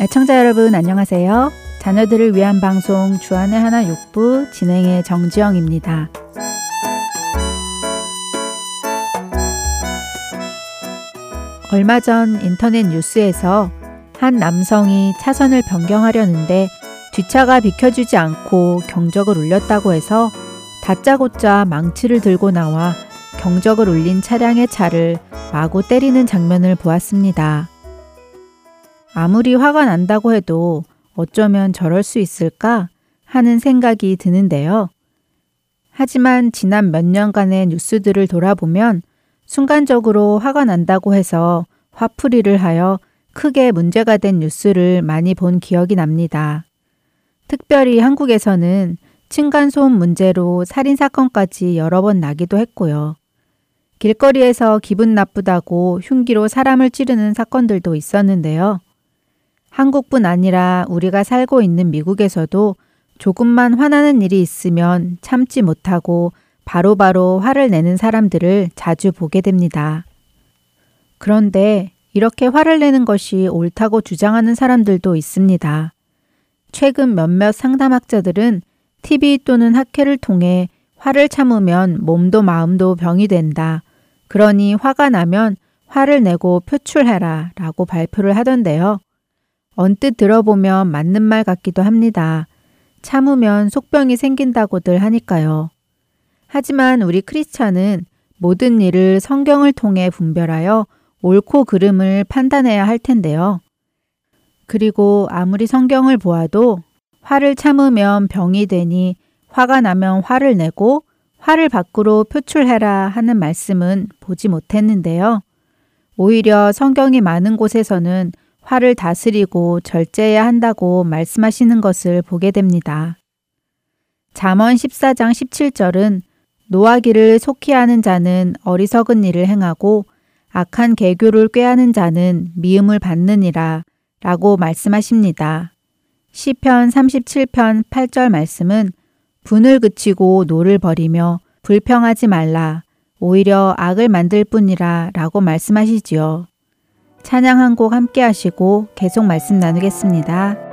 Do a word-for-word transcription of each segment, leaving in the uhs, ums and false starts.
애청자 여러분 안녕하세요. 자녀들을 위한 방송 주안의 하나 육부 진행의 정지영입니다. 얼마 전 인터넷 뉴스에서 한 남성이 차선을 변경하려는데 뒷차가 비켜주지 않고 경적을 울렸다고 해서 다짜고짜 망치를 들고 나와 경적을 울린 차량의 차를 마구 때리는 장면을 보았습니다. 아무리 화가 난다고 해도 어쩌면 저럴 수 있을까 하는 생각이 드는데요. 하지만 지난 몇 년간의 뉴스들을 돌아보면 순간적으로 화가 난다고 해서 화풀이를 하여 크게 문제가 된 뉴스를 많이 본 기억이 납니다. 특별히 한국에서는 층간소음 문제로 살인사건까지 여러 번 나기도 했고요. 길거리에서 기분 나쁘다고 흉기로 사람을 찌르는 사건들도 있었는데요. 한국뿐 아니라 우리가 살고 있는 미국에서도 조금만 화나는 일이 있으면 참지 못하고 바로바로 화를 내는 사람들을 자주 보게 됩니다. 그런데 이렇게 화를 내는 것이 옳다고 주장하는 사람들도 있습니다. 최근 몇몇 상담학자들은 티비 또는 학회를 통해 화를 참으면 몸도 마음도 병이 된다. 그러니 화가 나면 화를 내고 표출해라 라고 발표를 하던데요. 언뜻 들어보면 맞는 말 같기도 합니다. 참으면 속병이 생긴다고들 하니까요. 하지만 우리 크리스찬은 모든 일을 성경을 통해 분별하여 옳고 그름을 판단해야 할 텐데요. 그리고 아무리 성경을 보아도 화를 참으면 병이 되니 화가 나면 화를 내고 화를 밖으로 표출해라 하는 말씀은 보지 못했는데요. 오히려 성경이 많은 곳에서는 화를 다스리고 절제해야 한다고 말씀하시는 것을 보게 됩니다. 잠언 십사 장 십칠 절은 노하기를 속히 하는 자는 어리석은 일을 행하고 악한 계교를 꾀하는 자는 미움을 받느니라 라고 말씀하십니다. 시편 삼십칠 편 팔 절 말씀은 분을 그치고 노를 버리며 불평하지 말라 오히려 악을 만들 뿐이라 라고 말씀하시지요. 찬양 한 곡 함께 하시고 계속 말씀 나누겠습니다.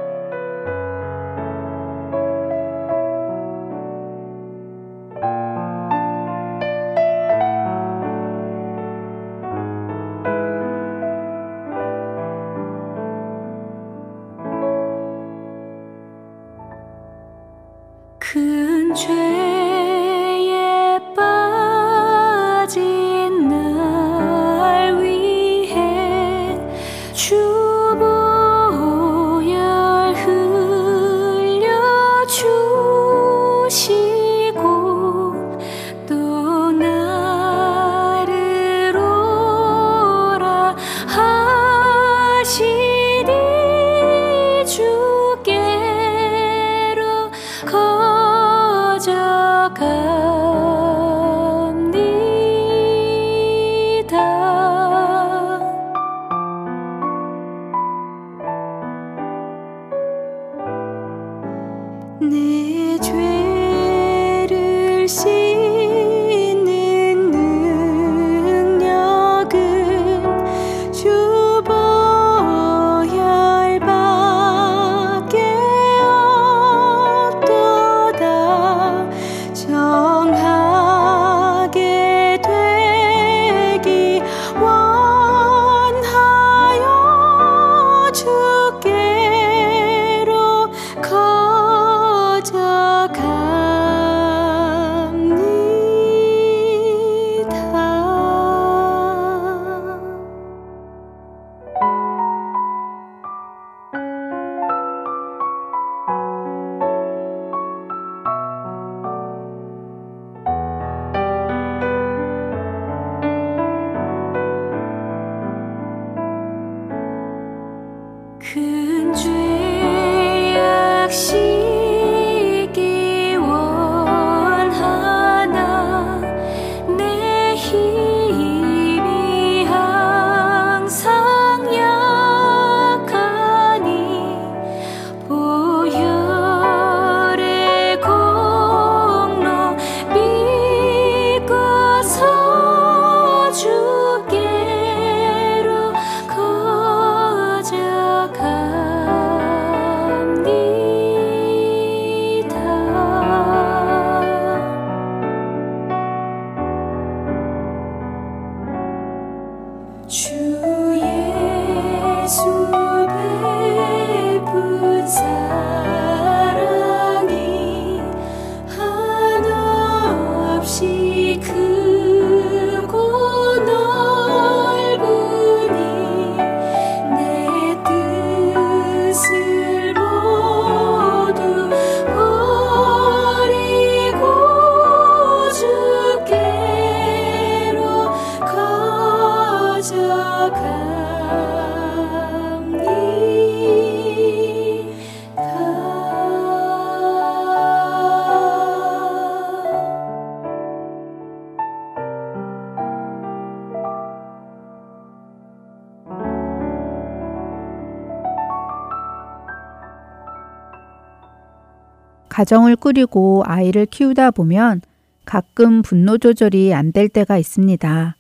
가정을 꾸리고 아이를 키우다 보면 가끔 분노 조절이 안 될 때가 있습니다.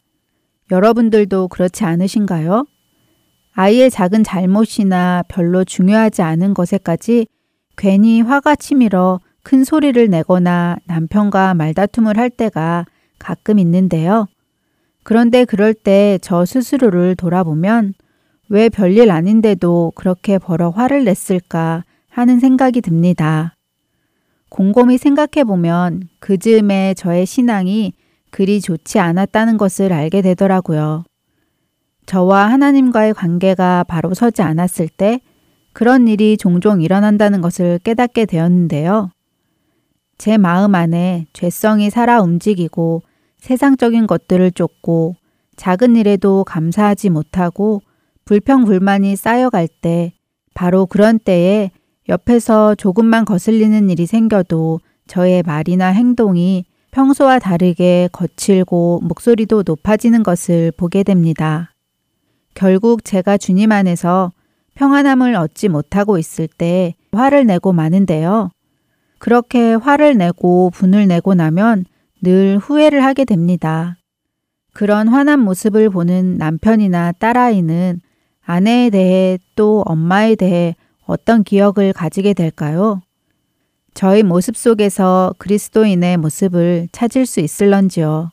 여러분들도 그렇지 않으신가요? 아이의 작은 잘못이나 별로 중요하지 않은 것에까지 괜히 화가 치밀어 큰 소리를 내거나 남편과 말다툼을 할 때가 가끔 있는데요. 그런데 그럴 때 저 스스로를 돌아보면 왜 별일 아닌데도 그렇게 버럭 화를 냈을까 하는 생각이 듭니다. 곰곰이 생각해보면 그 즈음에 저의 신앙이 그리 좋지 않았다는 것을 알게 되더라고요. 저와 하나님과의 관계가 바로 서지 않았을 때 그런 일이 종종 일어난다는 것을 깨닫게 되었는데요. 제 마음 안에 죄성이 살아 움직이고 세상적인 것들을 쫓고 작은 일에도 감사하지 못하고 불평불만이 쌓여갈 때 바로 그런 때에 옆에서 조금만 거슬리는 일이 생겨도 저의 말이나 행동이 평소와 다르게 거칠고 목소리도 높아지는 것을 보게 됩니다. 결국 제가 주님 안에서 평안함을 얻지 못하고 있을 때 화를 내고 마는데요. 그렇게 화를 내고 분을 내고 나면 늘 후회를 하게 됩니다. 그런 화난 모습을 보는 남편이나 딸아이는 아내에 대해 또 엄마에 대해 어떤 기억을 가지게 될까요? 저의 모습 속에서 그리스도인의 모습을 찾을 수 있을런지요.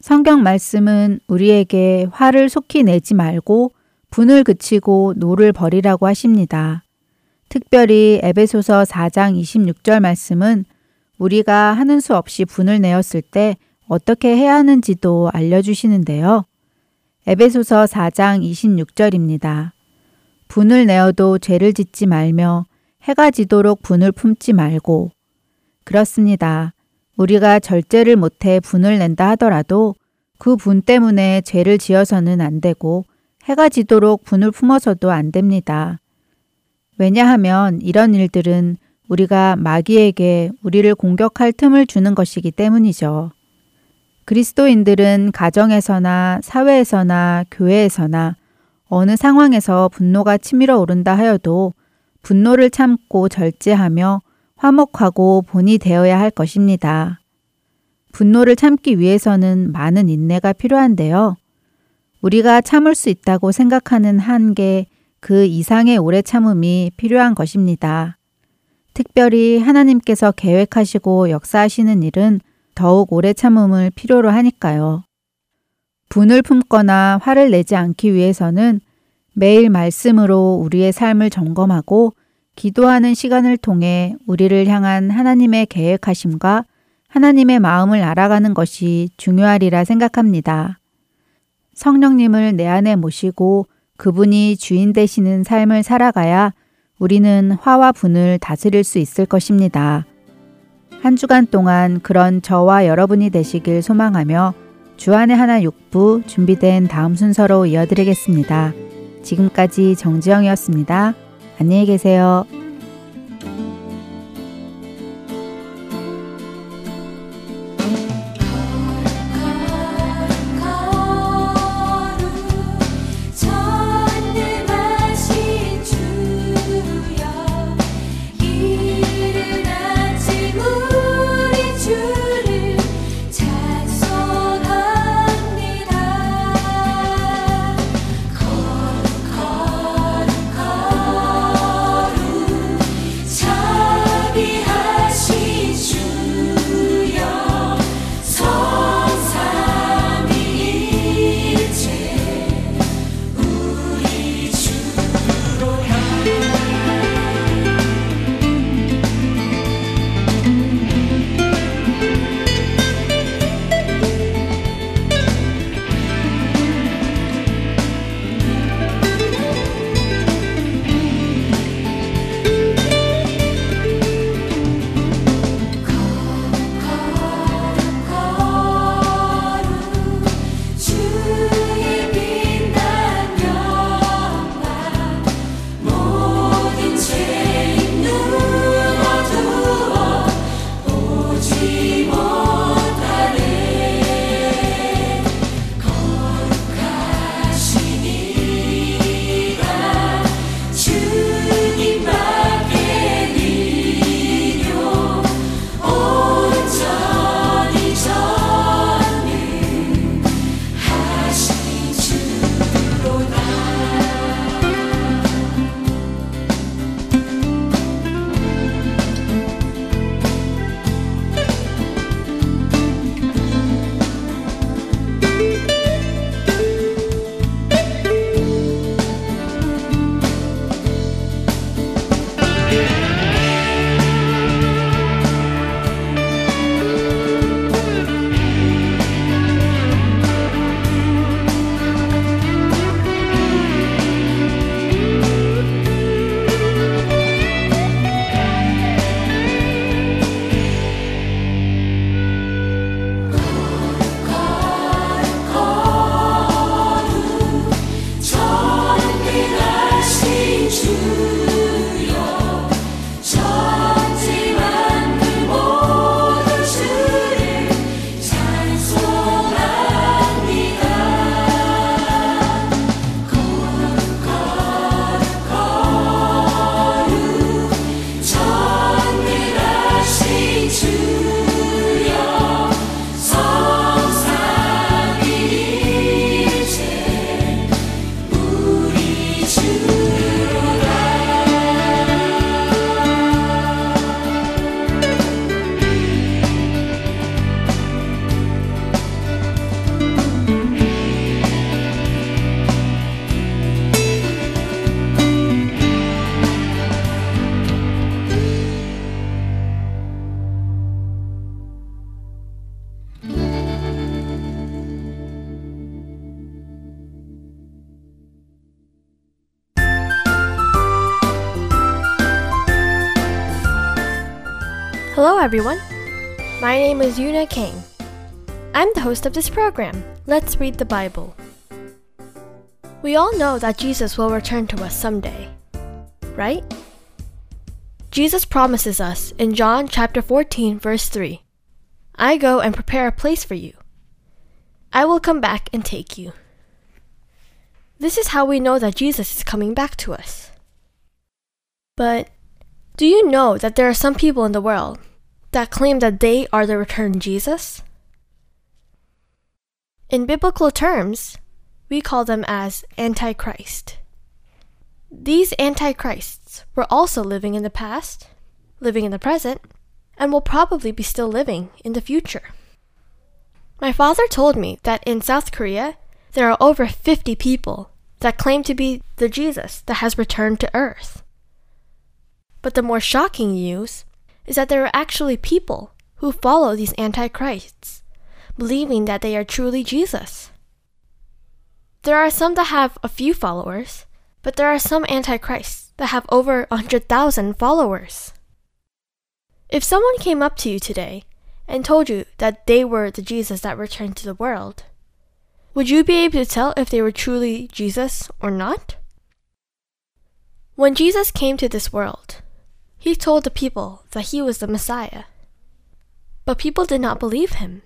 성경 말씀은 우리에게 화를 속히 내지 말고 분을 그치고 노를 버리라고 하십니다. 특별히 에베소서 사 장 이십육 절 말씀은 우리가 하는 수 없이 분을 내었을 때 어떻게 해야 하는지도 알려주시는데요. 에베소서 사 장 이십육 절입니다. 분을 내어도 죄를 짓지 말며 해가 지도록 분을 품지 말고. 그렇습니다. 우리가 절제를 못해 분을 낸다 하더라도 그 분 때문에 죄를 지어서는 안 되고 해가 지도록 분을 품어서도 안 됩니다. 왜냐하면 이런 일들은 우리가 마귀에게 우리를 공격할 틈을 주는 것이기 때문이죠. 그리스도인들은 가정에서나 사회에서나 교회에서나 어느 상황에서 분노가 치밀어 오른다 하여도 분노를 참고 절제하며 화목하고 본이 되어야 할 것입니다. 분노를 참기 위해서는 많은 인내가 필요한데요. 우리가 참을 수 있다고 생각하는 한계 그 이상의 오래 참음이 필요한 것입니다. 특별히 하나님께서 계획하시고 역사하시는 일은 더욱 오래 참음을 필요로 하니까요. 분을 품거나 화를 내지 않기 위해서는 매일 말씀으로 우리의 삶을 점검하고 기도하는 시간을 통해 우리를 향한 하나님의 계획하심과 하나님의 마음을 알아가는 것이 중요하리라 생각합니다. 성령님을 내 안에 모시고 그분이 주인 되시는 삶을 살아가야 우리는 화와 분을 다스릴 수 있을 것입니다. 한 주간 동안 그런 저와 여러분이 되시길 소망하며 주안의 하나 육 부 준비된 다음 순서로 이어드리겠습니다. 지금까지 정지영이었습니다. 안녕히 계세요. Hello everyone, my name is Yuna King. I'm the host of this program. Let's read the Bible. We all know that Jesus will return to us someday, right? Jesus promises us in John chapter fourteen verse three, I go and prepare a place for you. I will come back and take you. This is how we know that Jesus is coming back to us. But do you know that there are some people in the world that claim that they are the returned Jesus? In biblical terms, we call them as Antichrist. These Antichrists were also living in the past, living in the present, and will probably be still living in the future. My father told me that in South Korea, there are over fifty people that claim to be the Jesus that has returned to earth. But the more shocking news is that there are actually people who follow these Antichrists, believing that they are truly Jesus. There are some that have a few followers, but there are some Antichrists that have over one hundred thousand followers. If someone came up to you today and told you that they were the Jesus that returned to the world, would you be able to tell if they were truly Jesus or not? When Jesus came to this world, he told the people that he was the Messiah, but people did not believe him.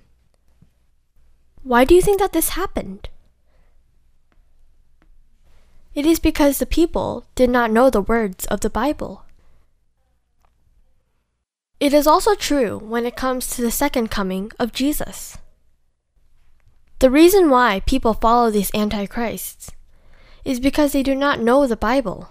Why do you think that this happened? It is because the people did not know the words of the Bible. It is also true when it comes to the second coming of Jesus. The reason why people follow these Antichrists is because they do not know the Bible.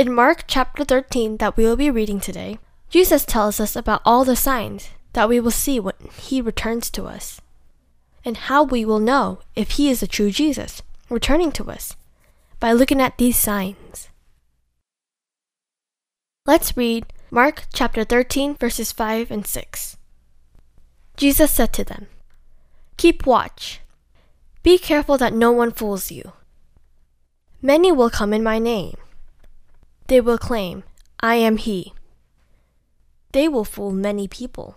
In Mark chapter thirteen that we will be reading today, Jesus tells us about all the signs that we will see when he returns to us, and how we will know if he is the true Jesus returning to us by looking at these signs. Let's read Mark chapter thirteen verses five and six. Jesus said to them, "Keep watch. Be careful that no one fools you. Many will come in my name. They will claim, 'I am he.' They will fool many people."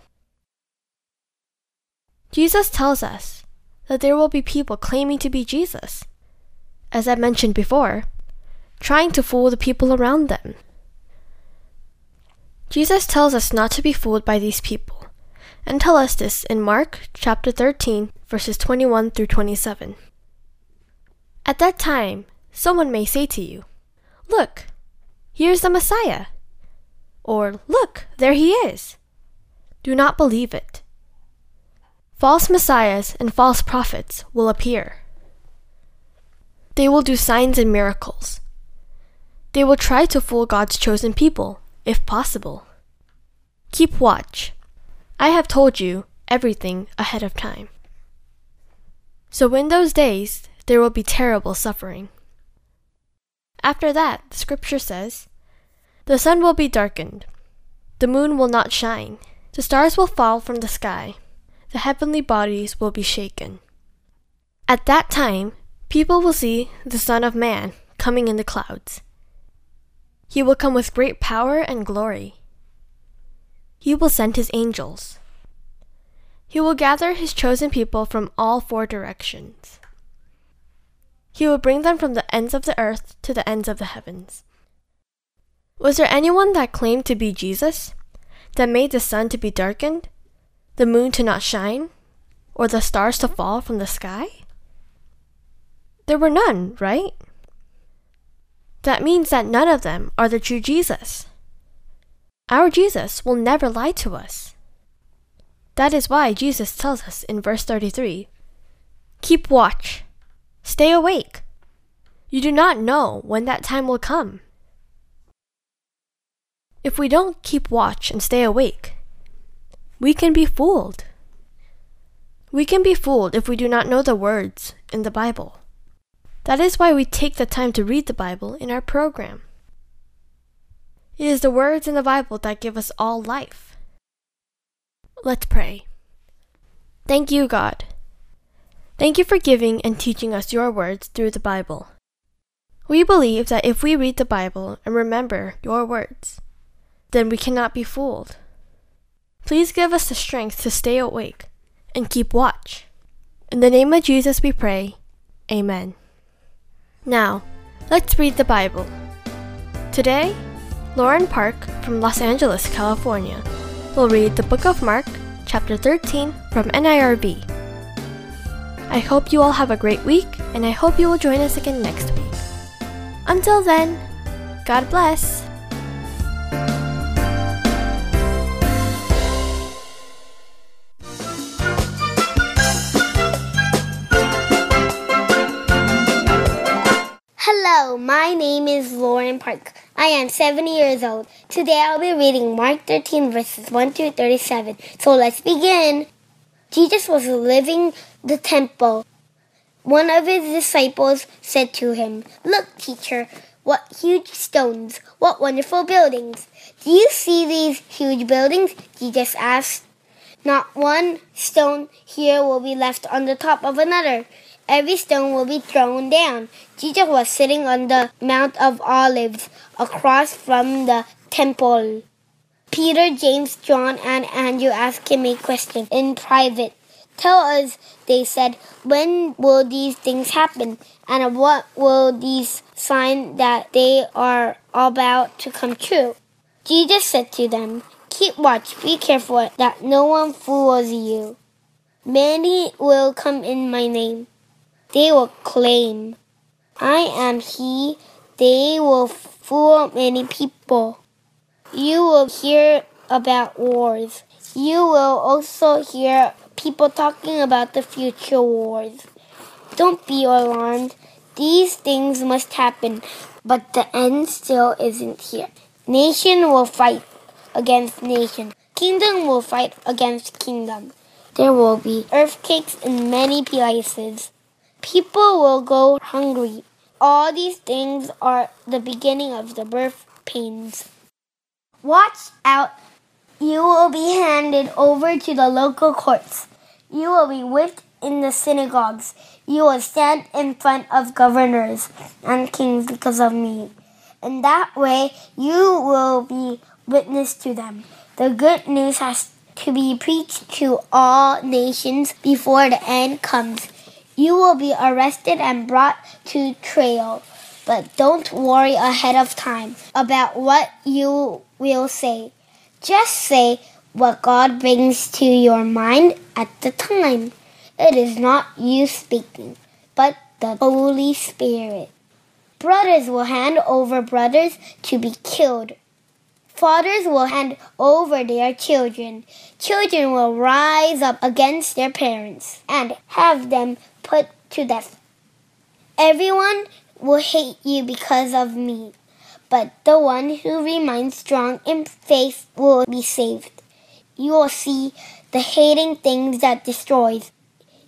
Jesus tells us that there will be people claiming to be Jesus, as I mentioned before, trying to fool the people around them. Jesus tells us not to be fooled by these people, and tell us this in Mark chapter thirteen, verses twenty-one through twenty-seven. At that time, someone may say to you, "Look, here's the Messiah," or "Look, there he is." Do not believe it. False messiahs and false prophets will appear. They will do signs and miracles. They will try to fool God's chosen people, if possible. Keep watch. I have told you everything ahead of time. So in those days, there will be terrible suffering. After that, the scripture says, "The sun will be darkened, the moon will not shine, the stars will fall from the sky, the heavenly bodies will be shaken. At that time, people will see the Son of Man coming in the clouds. He will come with great power and glory. He will send his angels. He will gather his chosen people from all four directions. He will bring them from the ends of the earth to the ends of the heavens." Was there anyone that claimed to be Jesus that made the sun to be darkened, the moon to not shine, or the stars to fall from the sky? There were none, right? That means that none of them are the true Jesus. Our Jesus will never lie to us. That is why Jesus tells us in verse thirty-three, "Keep watch. Stay awake. You do not know when that time will come." If we don't keep watch and stay awake, we can be fooled. We can be fooled if we do not know the words in the Bible. That is why we take the time to read the Bible in our program. It is the words in the Bible that give us all life. Let's pray. Thank you, God. Thank you for giving and teaching us your words through the Bible. We believe that if we read the Bible and remember your words, then we cannot be fooled. Please give us the strength to stay awake and keep watch. In the name of Jesus we pray, amen. Now, let's read the Bible. Today, Lauren Park from Los Angeles, California, will read the book of Mark, chapter thirteen, from N I R B. I hope you all have a great week, and I hope you will join us again next week. Until then, God bless! Hello, my name is Lauren Park. I am seven years old. Today I'll be reading Mark thirteen verses one through thirty-seven. So let's begin. Jesus was leaving the temple. One of his disciples said to him, "Look, teacher, what huge stones, what wonderful buildings. Do you see these huge buildings?" Jesus asked. "Not one stone here will be left on the top of another. Every stone will be thrown down." Jesus was sitting on the Mount of Olives across from the temple. Peter, James, John, and Andrew asked him a question in private. "Tell us," they said, "when will these things happen? And what will these signs that they are about to come true?" Jesus said to them, "Keep watch, be careful that no one fools you. Many will come in my name. They will claim, 'I am he.' They will fool many people. You will hear about wars. You will also hear people talking about the future wars. Don't be alarmed. These things must happen, but the end still isn't here. Nation will fight against nation. Kingdom will fight against kingdom. There will be earthquakes in many places. People will go hungry. All these things are the beginning of the birth pains. Watch out. You will be handed over to the local courts. You will be whipped in the synagogues. You will stand in front of governors and kings because of me. In that way, you will be witness to them. The good news has to be preached to all nations before the end comes. You will be arrested and brought to trial, but don't worry ahead of time about what you will say. Just say what God brings to your mind at the time. It is not you speaking, but the Holy Spirit. Brothers will hand over brothers to be killed. Fathers will hand over their children. Children will rise up against their parents and have them put to death. Everyone will hate you because of me, but the one who remains strong in faith will be saved. You will see the hating things that destroys.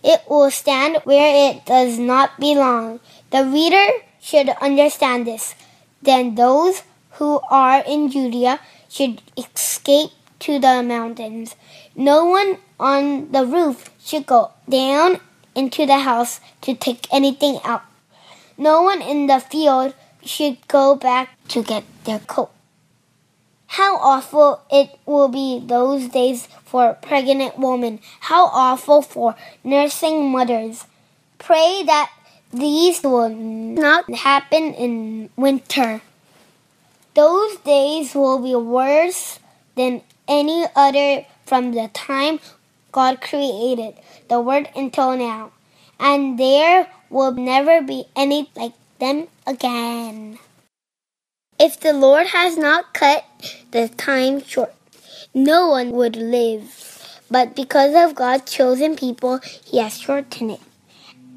It will stand where it does not belong. The reader should understand this. Then those who are in Judea should escape to the mountains. No one on the roof should go down into the house to take anything out. No one in the field should go back to get their coat. How awful it will be those days for pregnant women. How awful for nursing mothers. Pray that these will not happen in winter. Those days will be worse than any other from the time God created the world until now, and there will never be any like them again. If the Lord has not cut the time short, no one would live, but because of God's chosen people, he has shortened it.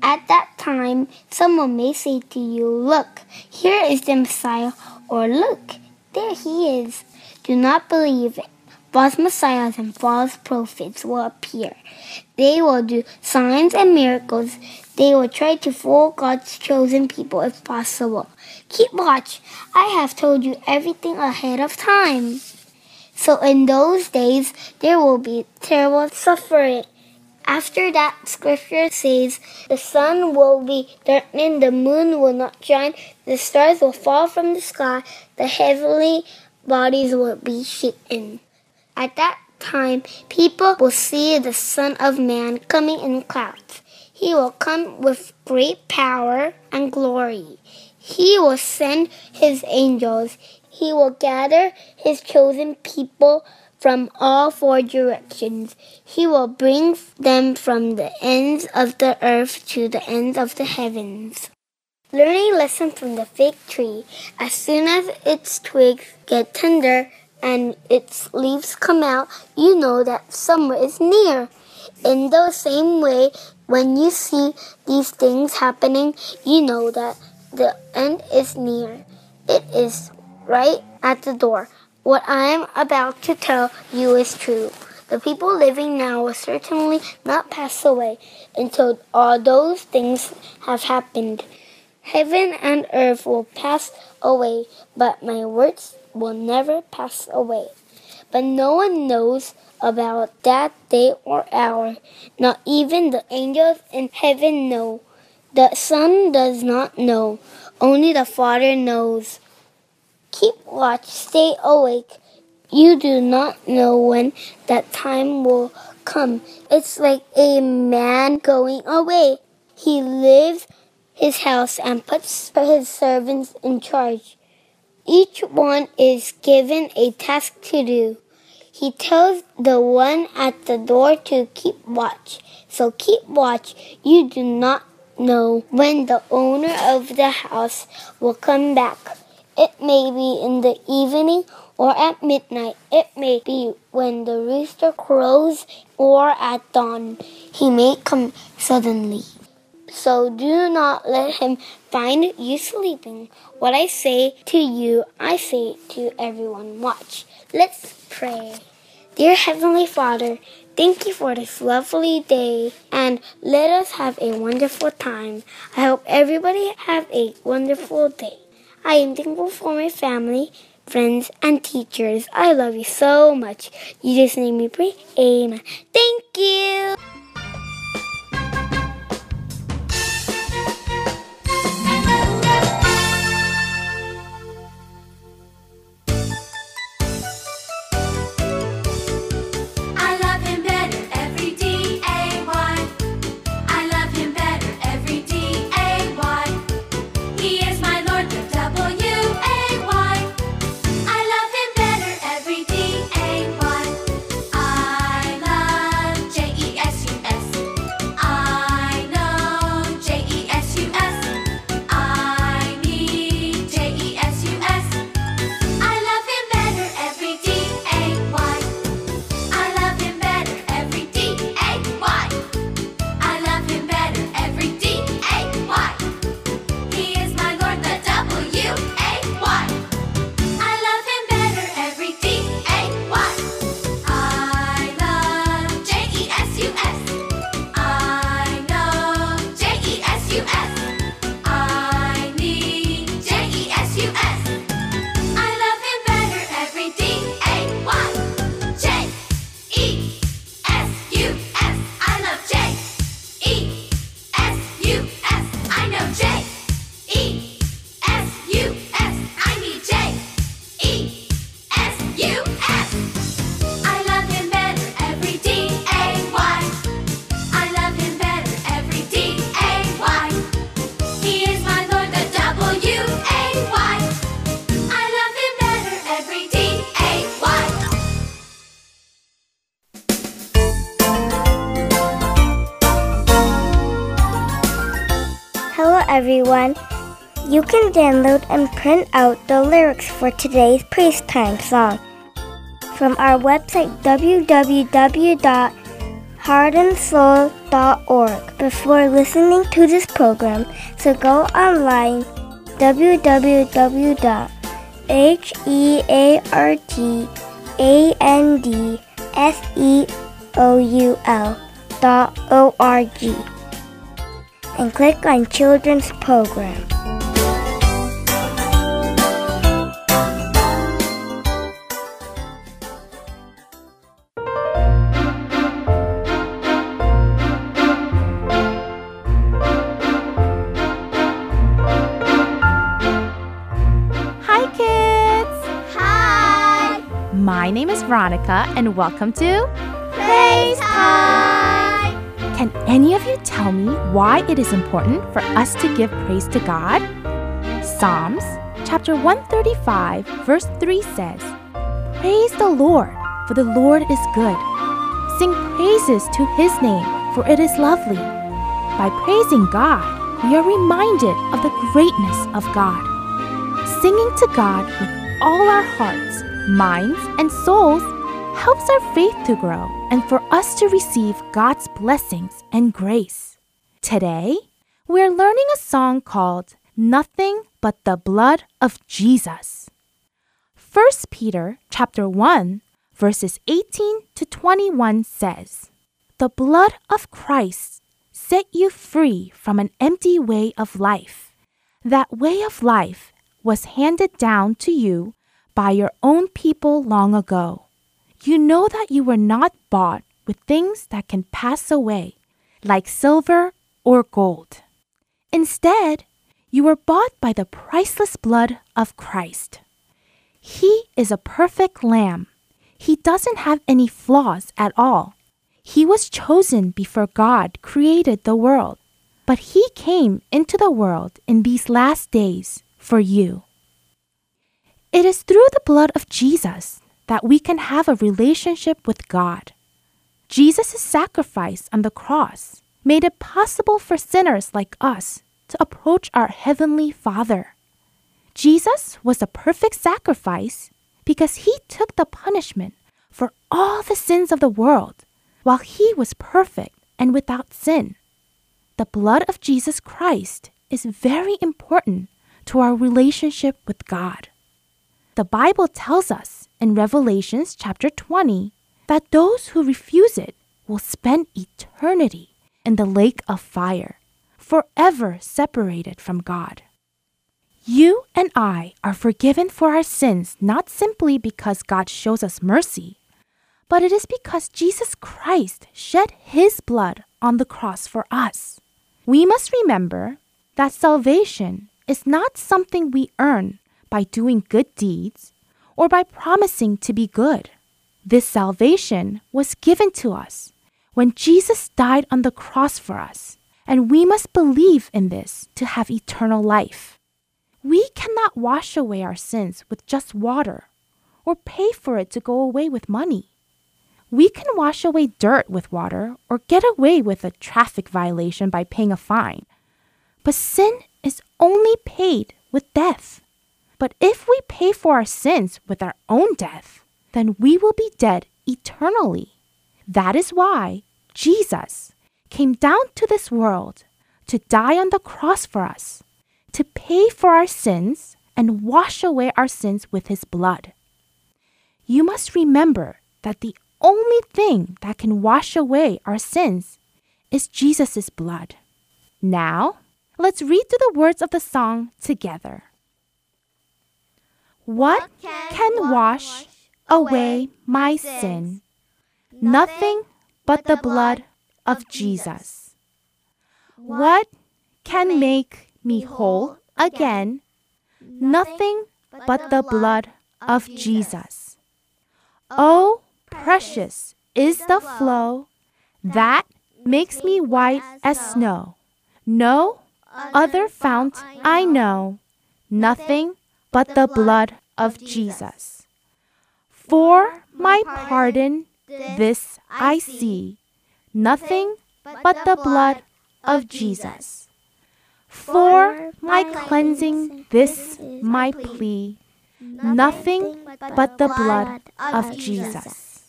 At that time, someone may say to you, "Look, here is the Messiah," or "Look, there he is." Do not believe it. False messiahs and false prophets will appear. They will do signs and miracles. They will try to fool God's chosen people if possible. Keep watch. I have told you everything ahead of time. So in those days, there will be terrible suffering. After that, Scripture says, "The sun will be darkened, the moon will not shine, the stars will fall from the sky, the heavenly bodies would be shaken. At that time, people will see the Son of Man coming in clouds. He will come with great power and glory. He will send his angels. He will gather his chosen people from all four directions. He will bring them from the ends of the earth to the ends of the heavens. Learn a lesson from the fig tree. As soon as its twigs get tender and its leaves come out, you know that summer is near. In the same way, when you see these things happening, you know that the end is near. It is right at the door. What I am about to tell you is true. The people living now will certainly not pass away until all those things have happened. Heaven and earth will pass away, but my words will never pass away. But no one knows about that day or hour. Not even the angels in heaven know. The Son does not know. Only the Father knows. Keep watch, stay awake. You do not know when that time will come. It's like a man going away. He leaves his house and puts his servants in charge. Each one is given a task to do. He tells the one at the door to keep watch. So keep watch. You do not know when the owner of the house will come back. It may be in the evening or at midnight. It may be when the rooster crows or at dawn. He may come suddenly. So do not let him find you sleeping. What I say to you, I say to everyone. Watch. Let's pray. Dear Heavenly Father, thank you for this lovely day, and let us have a wonderful time. I hope everybody have a wonderful day. I am thankful for my family, friends, and teachers. I love you so much. In Jesus' name we pray. Amen. Thank you. Everyone, you can download and print out the lyrics for today's praise time song from our website w w w dot heart and soul dot org before listening to this program. So go online w w w dot heart and soul dot org and click on Children's Program. Hi, kids! Hi! is Veronica, and welcome to Praise Time! Can any of you tell me why it is important for us to give praise to God? Psalms chapter one thirty-five verse three says, "Praise the Lord, for the Lord is good. Sing praises to His name, for it is lovely." By praising God, we are reminded of the greatness of God. Singing to God with all our hearts, minds, and souls helps our faith to grow and for us to receive God's blessings and grace. Today, we're learning a song called Nothing But the Blood of Jesus. First Peter chapter one, verses eighteen to twenty-one says, "The blood of Christ set you free from an empty way of life. That way of life was handed down to you by your own people long ago. You know that you were not bought with things that can pass away, like silver or gold. Instead, you were bought by the priceless blood of Christ. He is a perfect lamb. He doesn't have any flaws at all. He was chosen before God created the world, but He came into the world in these last days for you." It is through the blood of Jesus that we can have a relationship with God. Jesus' sacrifice on the cross made it possible for sinners like us to approach our Heavenly Father. Jesus was a perfect sacrifice because He took the punishment for all the sins of the world while He was perfect and without sin. The blood of Jesus Christ is very important to our relationship with God. The Bible tells us in Revelation chapter twenty that those who refuse it will spend eternity in the lake of fire, forever separated from God. You and I are forgiven for our sins not simply because God shows us mercy, but it is because Jesus Christ shed His blood on the cross for us. We must remember that salvation is not something we earn by doing good deeds, or by promising to be good. This salvation was given to us when Jesus died on the cross for us, and we must believe in this to have eternal life. We cannot wash away our sins with just water, or pay for it to go away with money. We can wash away dirt with water, or get away with a traffic violation by paying a fine. But sin is only paid with death. But if we pay for our sins with our own death, then we will be dead eternally. That is why Jesus came down to this world to die on the cross for us, to pay for our sins and wash away our sins with His blood. You must remember that the only thing that can wash away our sins is Jesus' blood. Now, let's read through the words of the song together. What can wash away my sin? Nothing but the blood of Jesus. What can make me whole again? Nothing but the blood of Jesus. Oh, precious is the flow that makes me white as snow. No other fount I know, nothing but the blood of Jesus. For my pardon, this I see, nothing but the blood of Jesus. For my cleansing, this my plea, nothing but the blood of Jesus.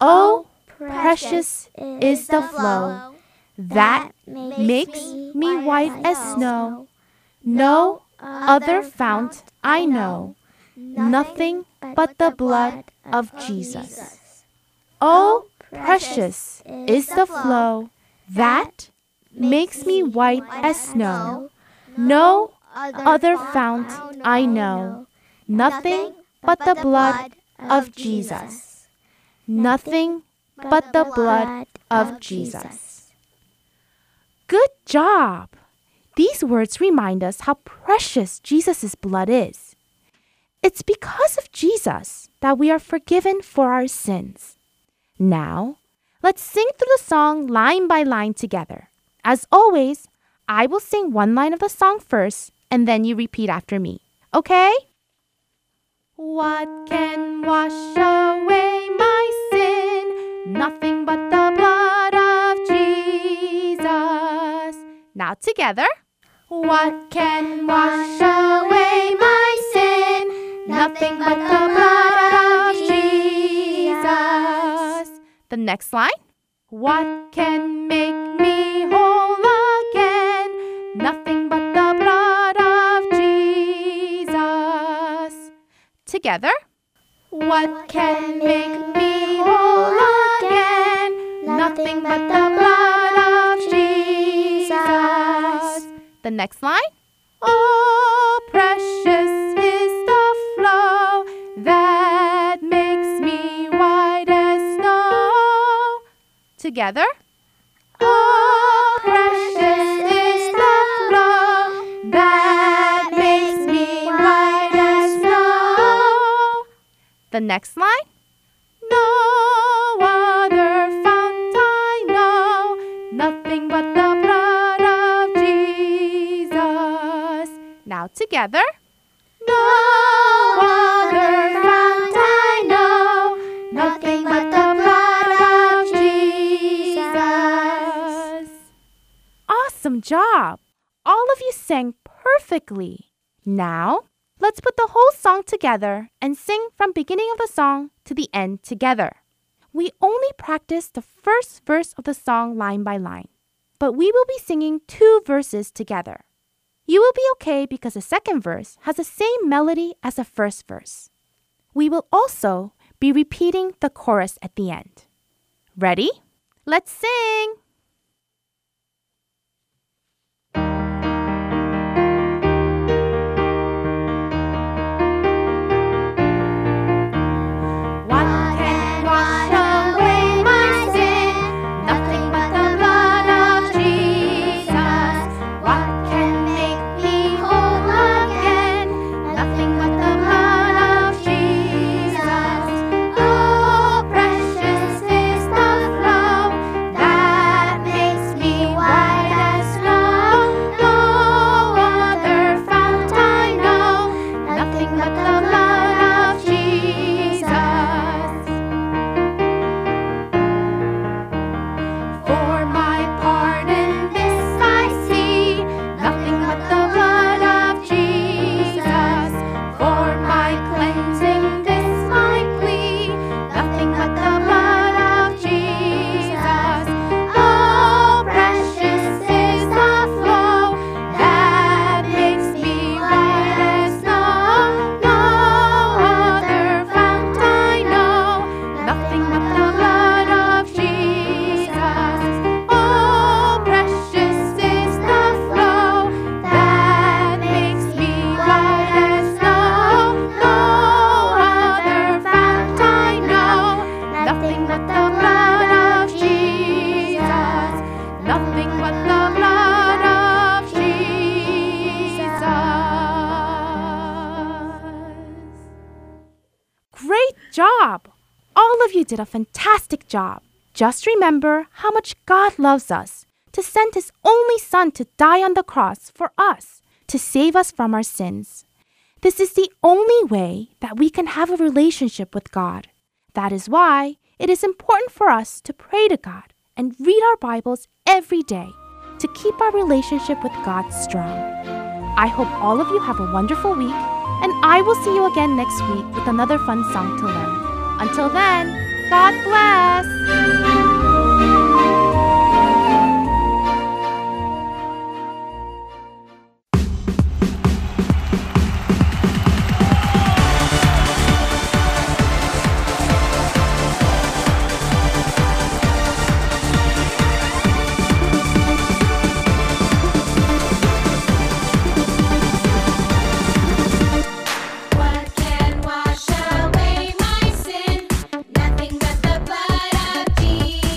Oh, precious is the flow that makes me white as snow. No other fount I know, nothing but the blood of Jesus. Oh, precious is the flow that makes me white as snow. No other fount I know, nothing but the blood of Jesus. Nothing but the blood of Jesus. Good job! These words remind us how precious Jesus' blood is. It's because of Jesus that we are forgiven for our sins. Now, let's sing through the song line by line together. As always, I will sing one line of the song first, and then you repeat after me. Okay? What can wash away my sin? Nothing but the blood of Jesus. Now together. What can wash away my sin? Nothing but the blood of Jesus. The next line. What can make me whole again? Nothing but the blood of Jesus. Together. What can make me whole again? Nothing but the blood of Jesus. The next line. Oh, precious is the flow that makes me white as snow. Together. Oh, precious is the flow that makes me white as snow. The next line. No other fount I know, nothing but the blood of Jesus. Now together. No other fount I know, nothing but the blood of Jesus. Awesome job! All of you sang perfectly. Now, let's put the whole song together and sing from beginning of the song to the end together. We only practiced the first verse of the song line by line, but we will be singing two verses together. You will be okay because the second verse has the same melody as the first verse. We will also be repeating the chorus at the end. Ready? Let's sing! Did a fantastic job. Just remember how much God loves us to send His only Son to die on the cross for us to save us from our sins. This is the only way that we can have a relationship with God. That is why it is important for us to pray to God and read our Bibles every day to keep our relationship with God strong. I hope all of you have a wonderful week, and I will see you again next week with another fun song to learn. Until then, God bless! What can wash away my sin? Nothing but the blood of Jesus.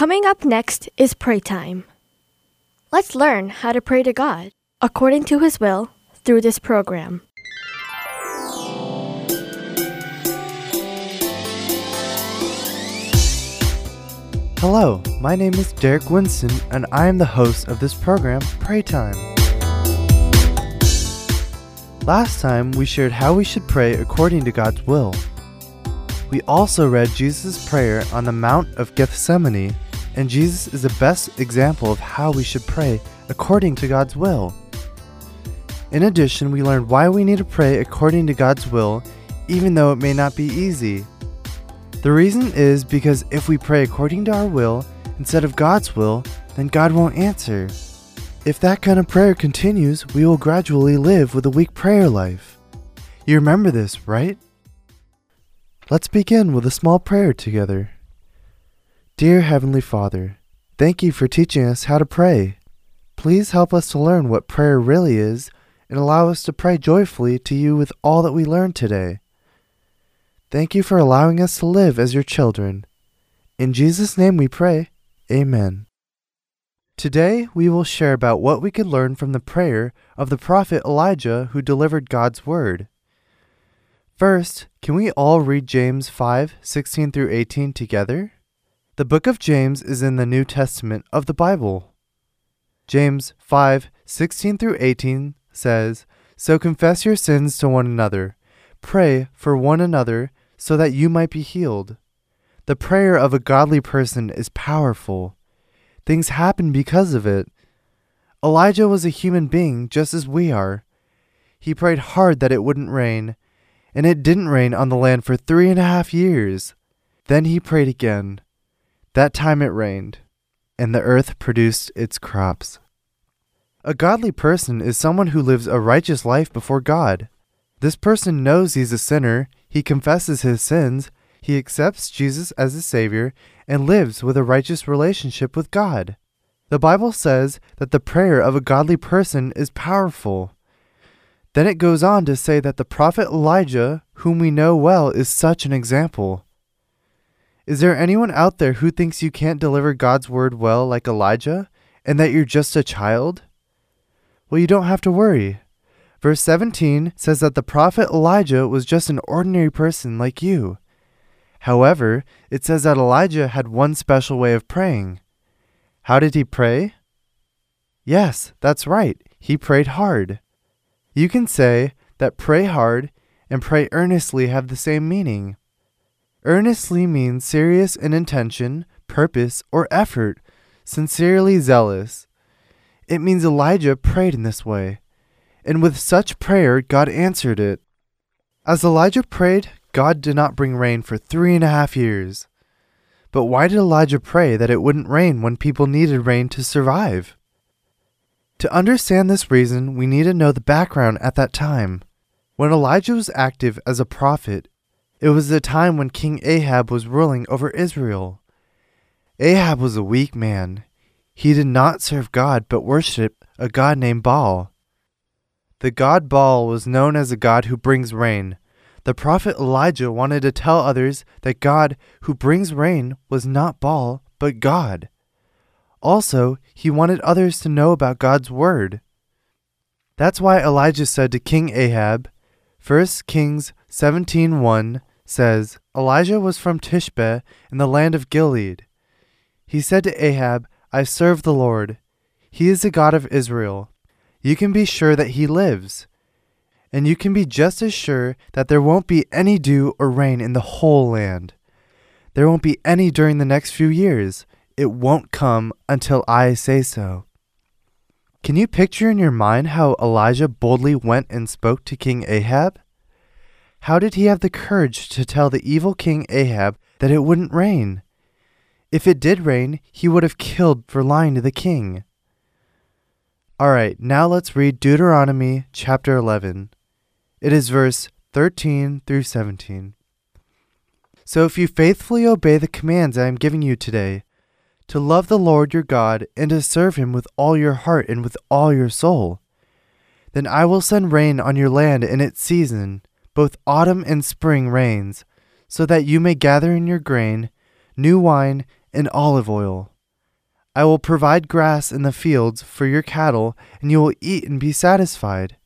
Coming up next is pray time. Let's learn how to pray to God according to His will through this program. Hello, my name is Derek Winston, and I am the host of this program, Pray Time. Last time, we shared how we should pray according to God's will. We also read Jesus' prayer on the Mount of Gethsemane, and Jesus is the best example of how we should pray according to God's will. In addition, we learned why we need to pray according to God's will, even though it may not be easy. The reason is because if we pray according to our will instead of God's will, then God won't answer. If that kind of prayer continues, we will gradually live with a weak prayer life. You remember this, right? Let's begin with a small prayer together. Dear Heavenly Father, thank you for teaching us how to pray. Please help us to learn what prayer really is and allow us to pray joyfully to you with all that we learned today. Thank you for allowing us to live as your children. In Jesus' name we pray. Amen. Today we will share about what we could learn from the prayer of the prophet Elijah who delivered God's word. First, can we all read James five sixteen through eighteen together? The book of James is in the New Testament of the Bible. James five sixteen through eighteen says, "So confess your sins to one another. Pray for one another so that you might be healed. The prayer of a godly person is powerful. Things happen because of it. Elijah was a human being just as we are. He prayed hard that it wouldn't rain, and it didn't rain on the land for three and a half years. Then he prayed again. That time it rained, and the earth produced its crops." A godly person is someone who lives a righteous life before God. This person knows he's a sinner, he confesses his sins, he accepts Jesus as his Savior, and lives with a righteous relationship with God. The Bible says that the prayer of a godly person is powerful. Then it goes on to say that the prophet Elijah, whom we know well, is such an example. Is there anyone out there who thinks you can't deliver God's word well like Elijah, and that you're just a child? Well, you don't have to worry. Verse seventeen says that the prophet Elijah was just an ordinary person like you. However, it says that Elijah had one special way of praying. How did he pray? Yes, that's right. He prayed hard. You can say that pray hard and pray earnestly have the same meaning. Earnestly means serious in intention, purpose, or effort, sincerely zealous. It means Elijah prayed in this way, and with such prayer, God answered it. As Elijah prayed, God did not bring rain for three and a half years. But why did Elijah pray that it wouldn't rain when people needed rain to survive? To understand this reason, we need to know the background at that time. When Elijah was active as a prophet, it was the time when King Ahab was ruling over Israel. Ahab was a weak man. He did not serve God but worshipped a god named Baal. The god Baal was known as a god who brings rain. The prophet Elijah wanted to tell others that God who brings rain was not Baal but God. Also, he wanted others to know about God's word. That's why Elijah said to King Ahab, First Kings seventeen one says, "Elijah was from Tishbe in the land of Gilead. He said to Ahab, 'I serve the Lord. He is the God of Israel. You can be sure that he lives. And you can be just as sure that there won't be any dew or rain in the whole land. There won't be any during the next few years. It won't come until I say so.'" Can you picture in your mind how Elijah boldly went and spoke to King Ahab? How did he have the courage to tell the evil King Ahab that it wouldn't rain? If it did rain, he would have killed for lying to the king. Alright, now let's read Deuteronomy chapter eleven. It is verse thirteen through seventeen. "So if you faithfully obey the commands I am giving you today, to love the Lord your God and to serve him with all your heart and with all your soul, then I will send rain on your land in its season, both autumn and spring rains, so that you may gather in your grain, new wine, and olive oil. I will provide grass in the fields for your cattle, and you will eat and be satisfied.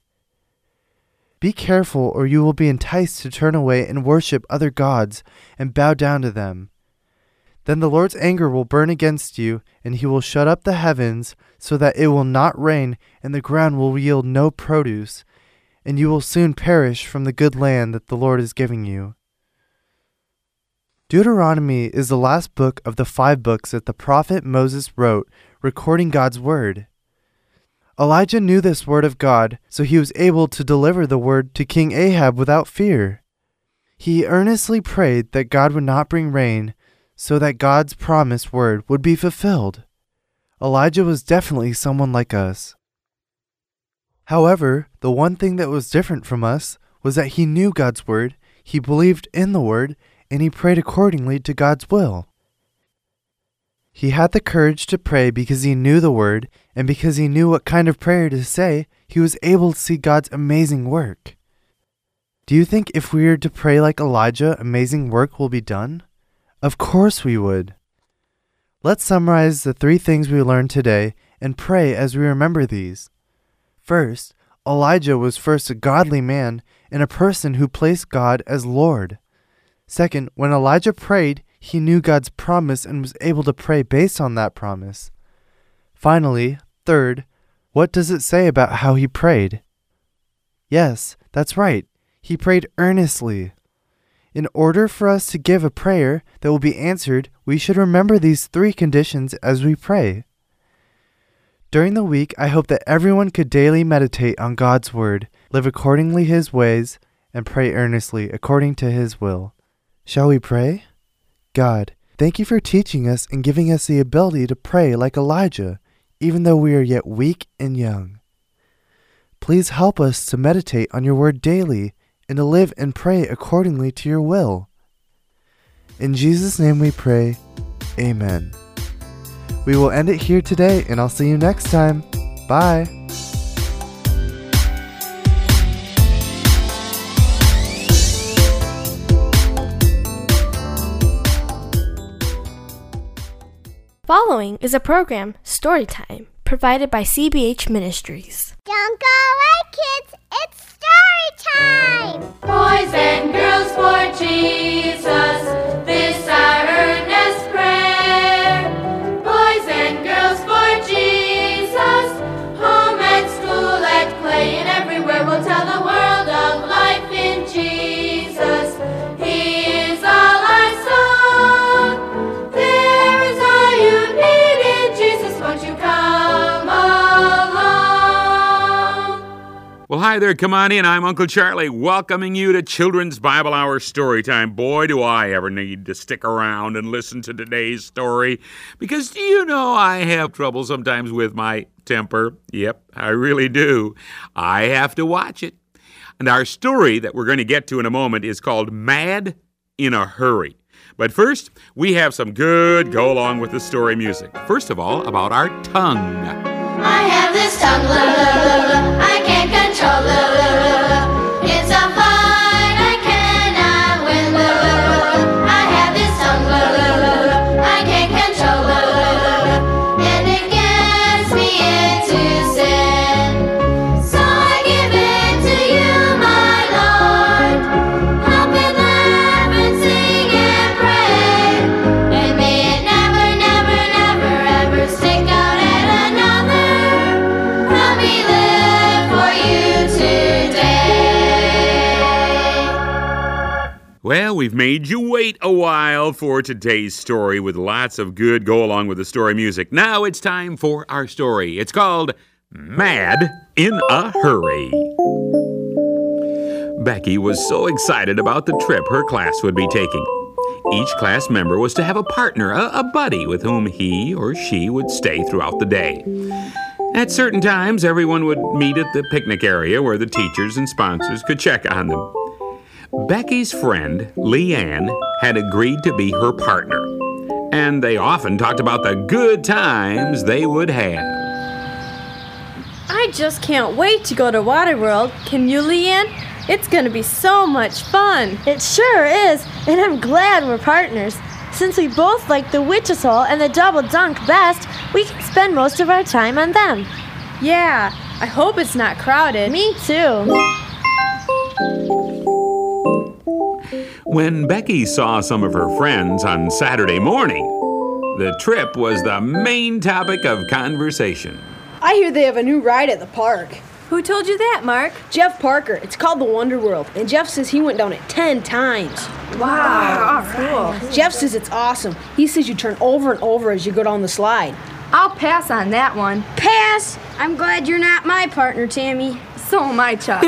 Be careful, or you will be enticed to turn away and worship other gods and bow down to them. Then the Lord's anger will burn against you, and he will shut up the heavens so that it will not rain, and the ground will yield no produce, and you will soon perish from the good land that the Lord is giving you. Deuteronomy is the last book of the five books that the prophet Moses wrote, recording God's word. Elijah knew this word of God, so he was able to deliver the word to King Ahab without fear. He earnestly prayed that God would not bring rain, so that God's promised word would be fulfilled. Elijah was definitely someone like us. However, the one thing that was different from us was that he knew God's word, he believed in the word, and he prayed accordingly to God's will. He had the courage to pray because he knew the word, and because he knew what kind of prayer to say, he was able to see God's amazing work. Do you think if we were to pray like Elijah, amazing work will be done? Of course we would. Let's summarize the three things we learned today and pray as we remember these. First, Elijah was first a godly man and a person who placed God as Lord. Second, when Elijah prayed, he knew God's promise and was able to pray based on that promise. Finally, third, what does it say about how he prayed? Yes, that's right. He prayed earnestly. In order for us to give a prayer that will be answered, we should remember these three conditions as we pray. During the week, I hope that everyone could daily meditate on God's word, live accordingly his ways, and pray earnestly according to his will. Shall we pray? God, thank you for teaching us and giving us the ability to pray like Elijah, even though we are yet weak and young. Please help us to meditate on your word daily and to live and pray accordingly to your will. In Jesus' name we pray, amen. We will end it here today, and I'll see you next time. Bye. Following is a program, Storytime, provided by C B H Ministries. Don't go away, kids! It's storytime! Boys and girls for Jesus, this our earnest prayer. Boys and girls for Jesus, home at school, at play, and everywhere we'll tell the world of life in Jesus. He is all our song. There is all you need in Jesus. Won't you come along? Well, hi there. Come on in. I'm Uncle Charlie, welcoming you to Children's Bible Hour Storytime. Boy, do I ever need to stick around and listen to today's story, because do you know I have trouble sometimes with my temper? Yep, I really do. I have to watch it. And our story that we're going to get to in a moment is called Mad in a Hurry. But first, we have some good go-along-with-the-story music. First of all, about our tongue. I have this tongue, la, la, la, la. I can't control, la, la, la, la. It's a fight I cannot win, la, la, la. I have this tongue, la, la, la, la. I can't control, la, la, la, la. And it gets me into sin. So I give it to you, my Lord. Help it laugh and sing and pray. And may it never, never, never, ever stick out at another. Help me live for you today. Well, we've made you wait a while for today's story with lots of good go-along-with-the-story music. Now it's time for our story. It's called Mad in a Hurry. Becky was so excited about the trip her class would be taking. Each class member was to have a partner, a, a buddy with whom he or she would stay throughout the day. At certain times, everyone would meet at the picnic area where the teachers and sponsors could check on them. Becky's friend, Leanne, had agreed to be her partner, and they often talked about the good times they would have. I just can't wait to go to Waterworld. Can you, Leanne? It's going to be so much fun. It sure is, and I'm glad we're partners. Since we both like the Witch's Hole and the Double Dunk best, We can spend most of our time on them. Yeah, I hope it's not crowded. Me too. When Becky saw some of her friends on Saturday morning, the trip was the main topic of conversation. I hear they have a new ride at the park. Who told you that, Mark? Jeff Parker. It's called the Wonder World, and Jeff says he went down it ten times. Wow. wow. All right. Cool. Jeff says it's awesome. He says you turn over and over as you go down the slide. I'll pass on that one. Pass? I'm glad you're not my partner, Tammy. So am I, Chuck.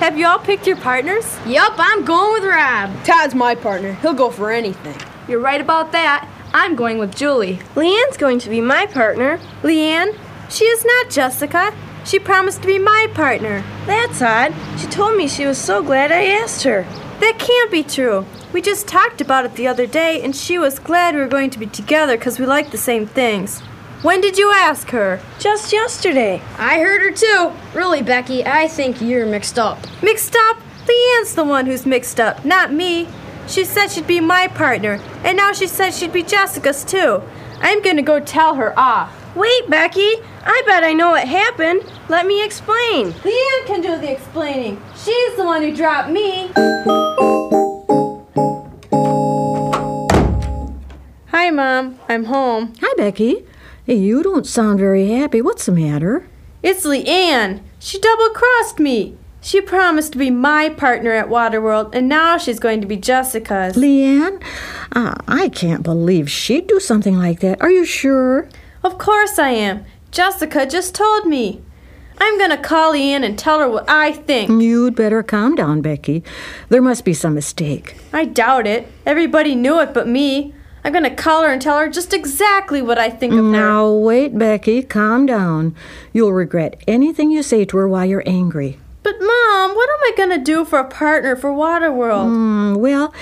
Have you all picked your partners? Yup, I'm going with Rob. Todd's my partner. He'll go for anything. You're right about that. I'm going with Julie. Leanne's going to be my partner. Leanne? She is not Jessica. She promised to be my partner. That's odd. She told me she was so glad I asked her. That can't be true. We just talked about it the other day, and she was glad we were going to be together because we like the same things. When did you ask her? Just yesterday. I heard her too. Really, Becky, I think you're mixed up. Mixed up? Leanne's the one who's mixed up, not me. She said she'd be my partner, and now she said she'd be Jessica's too. I'm going to go tell her off. Wait, Becky. I bet I know what happened. Let me explain. Leanne can do the explaining. She's the one who dropped me. Hi, Mom. I'm home. Hi, Becky. Hey, you don't sound very happy. What's the matter? It's Leanne. She double-crossed me. She promised to be my partner at Waterworld, and now she's going to be Jessica's. Leanne? Uh, I can't believe she'd do something like that. Are you sure? Of course I am. Jessica just told me. I'm going to call Leanne and tell her what I think. You'd better calm down, Becky. There must be some mistake. I doubt it. Everybody knew it but me. I'm going to call her and tell her just exactly what I think of her. Now, wait, Becky. Calm down. You'll regret anything you say to her while you're angry. But, Mom, what am I going to do for a partner for Waterworld? Mm, well,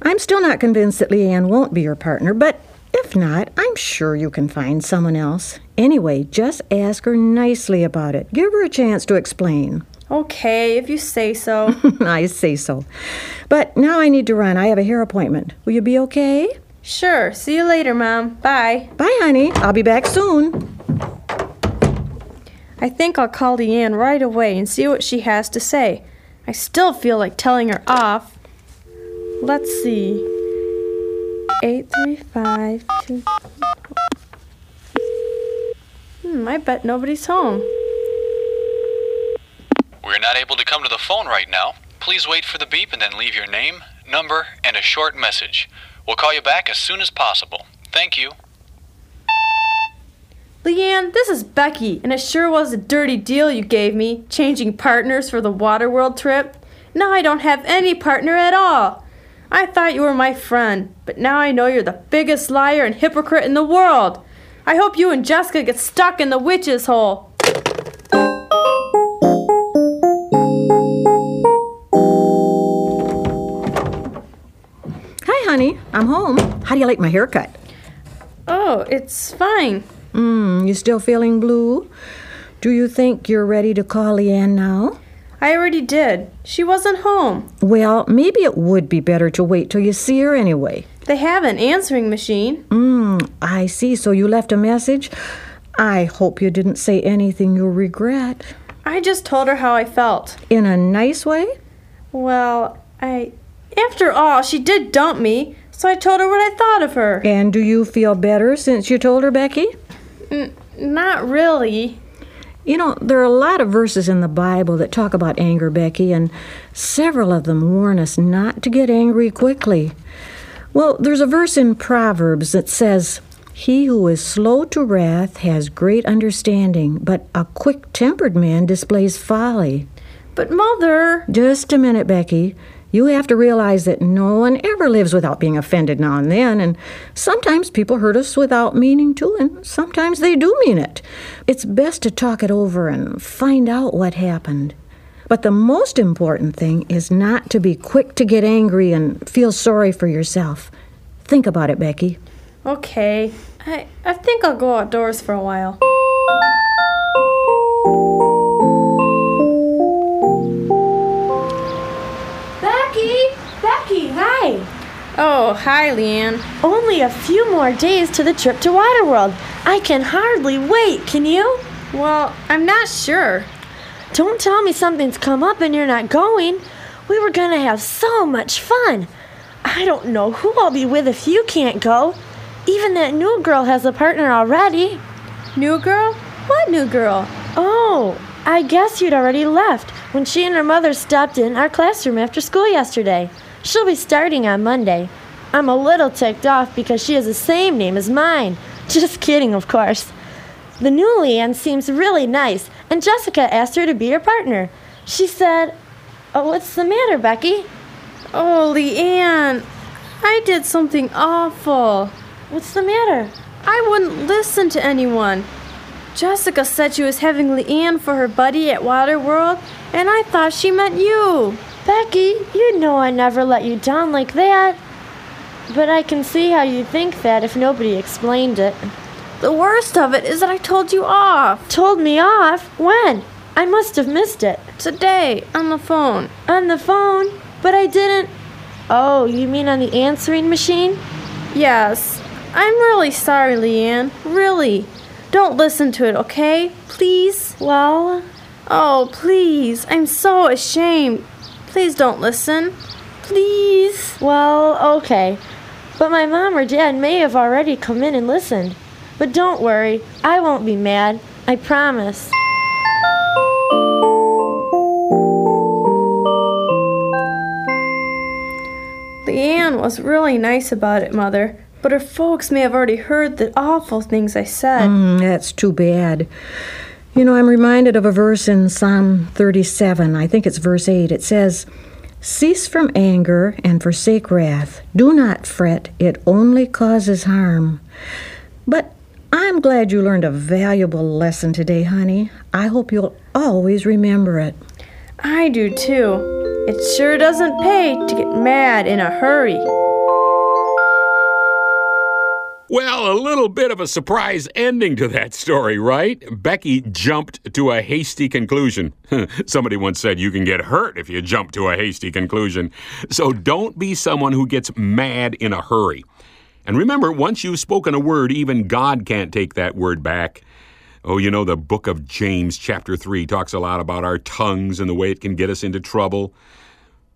I'm still not convinced that Leanne won't be your partner, but if not, I'm sure you can find someone else. Anyway, just ask her nicely about it. Give her a chance to explain. Okay, if you say so. I say so. But now I need to run. I have a hair appointment. Will you be okay? Sure. See you later, Mom. Bye. Bye, honey. I'll be back soon. I think I'll call Leanne right away and see what she has to say. I still feel like telling her off. Let's see. eight three five two Hmm, I bet nobody's home. We're not able to come to the phone right now. Please wait for the beep and then leave your name, number, and a short message. We'll call you back as soon as possible. Thank you. Leanne, this is Becky, and it sure was a dirty deal you gave me, changing partners for the Waterworld trip. Now I don't have any partner at all. I thought you were my friend, but now I know you're the biggest liar and hypocrite in the world. I hope you and Jessica get stuck in the witch's hole. Hi, honey. I'm home. How do you like my haircut? Oh, it's fine. Mmm, you still feeling blue? Do you think you're ready to call Leanne now? I already did. She wasn't home. Well, maybe it would be better to wait till you see her anyway. They have an answering machine. Mmm, I see. So you left a message? I hope you didn't say anything you'll regret. I just told her how I felt. In a nice way? Well, I... After all, she did dump me, so I told her what I thought of her. And do you feel better since you told her, Becky? N- not really. You know, there are a lot of verses in the Bible that talk about anger, Becky, and several of them warn us not to get angry quickly. Well, there's a verse in Proverbs that says, "He who is slow to wrath has great understanding, but a quick-tempered man displays folly." But, Mother... Just a minute, Becky. You have to realize that no one ever lives without being offended now and then, and sometimes people hurt us without meaning to, and sometimes they do mean it. It's best to talk it over and find out what happened. But the most important thing is not to be quick to get angry and feel sorry for yourself. Think about it, Becky. Okay. I, I think I'll go outdoors for a while. Hi. Oh, hi, Leanne. Only a few more days to the trip to Waterworld. I can hardly wait, can you? Well, I'm not sure. Don't tell me something's come up and you're not going. We were going to have so much fun. I don't know who I'll be with if you can't go. Even that new girl has a partner already. New girl? What new girl? Oh, I guess you'd already left when she and her mother stopped in our classroom after school yesterday. She'll be starting on Monday. I'm a little ticked off because she has the same name as mine. Just kidding, of course. The new Leanne seems really nice, and Jessica asked her to be her partner. She said, "Oh, what's the matter, Becky?" Oh, Leanne, I did something awful. What's the matter? I wouldn't listen to anyone. Jessica said she was having Leanne for her buddy at Waterworld, and I thought she meant you. Becky, you know I never let you down like that. But I can see how you think that if nobody explained it. The worst of it is that I told you off. Told me off? When? I must have missed it. Today, on the phone. On the phone? But I didn't... Oh, you mean on the answering machine? Yes. I'm really sorry, Leanne. Really. Don't listen to it, okay? Please? Well... Oh, please. I'm so ashamed. Please don't listen. Please. Well, okay. But my mom or dad may have already come in and listened. But don't worry. I won't be mad. I promise. Leanne was really nice about it, Mother. But her folks may have already heard the awful things I said. Mm, that's too bad. You know, I'm reminded of a verse in Psalm thirty-seven. I think it's verse eight. It says, "Cease from anger and forsake wrath. Do not fret. It only causes harm." But I'm glad you learned a valuable lesson today, honey. I hope you'll always remember it. I do, too. It sure doesn't pay to get mad in a hurry. Well, a little bit of a surprise ending to that story, right? Becky jumped to a hasty conclusion. Somebody once said you can get hurt if you jump to a hasty conclusion. So don't be someone who gets mad in a hurry. And remember, once you've spoken a word, even God can't take that word back. Oh, you know, the book of James, chapter three, talks a lot about our tongues and the way it can get us into trouble.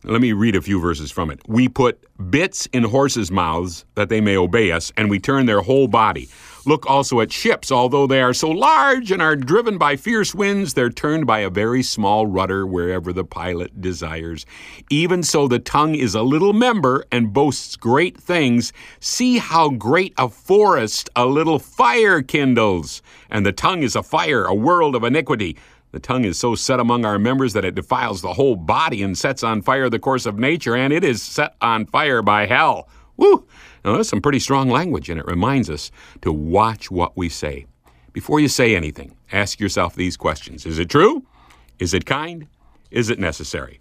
Let me read a few verses from it. "We put bits in horses' mouths that they may obey us, and we turn their whole body. Look also at ships, although they are so large and are driven by fierce winds, they're turned by a very small rudder wherever the pilot desires. Even so, the tongue is a little member and boasts great things. See how great a forest a little fire kindles. And the tongue is a fire, a world of iniquity. The tongue is so set among our members that it defiles the whole body and sets on fire the course of nature, and it is set on fire by hell." Woo! Now, there's some pretty strong language, and it reminds us to watch what we say. Before you say anything, ask yourself these questions. Is it true? Is it kind? Is it necessary?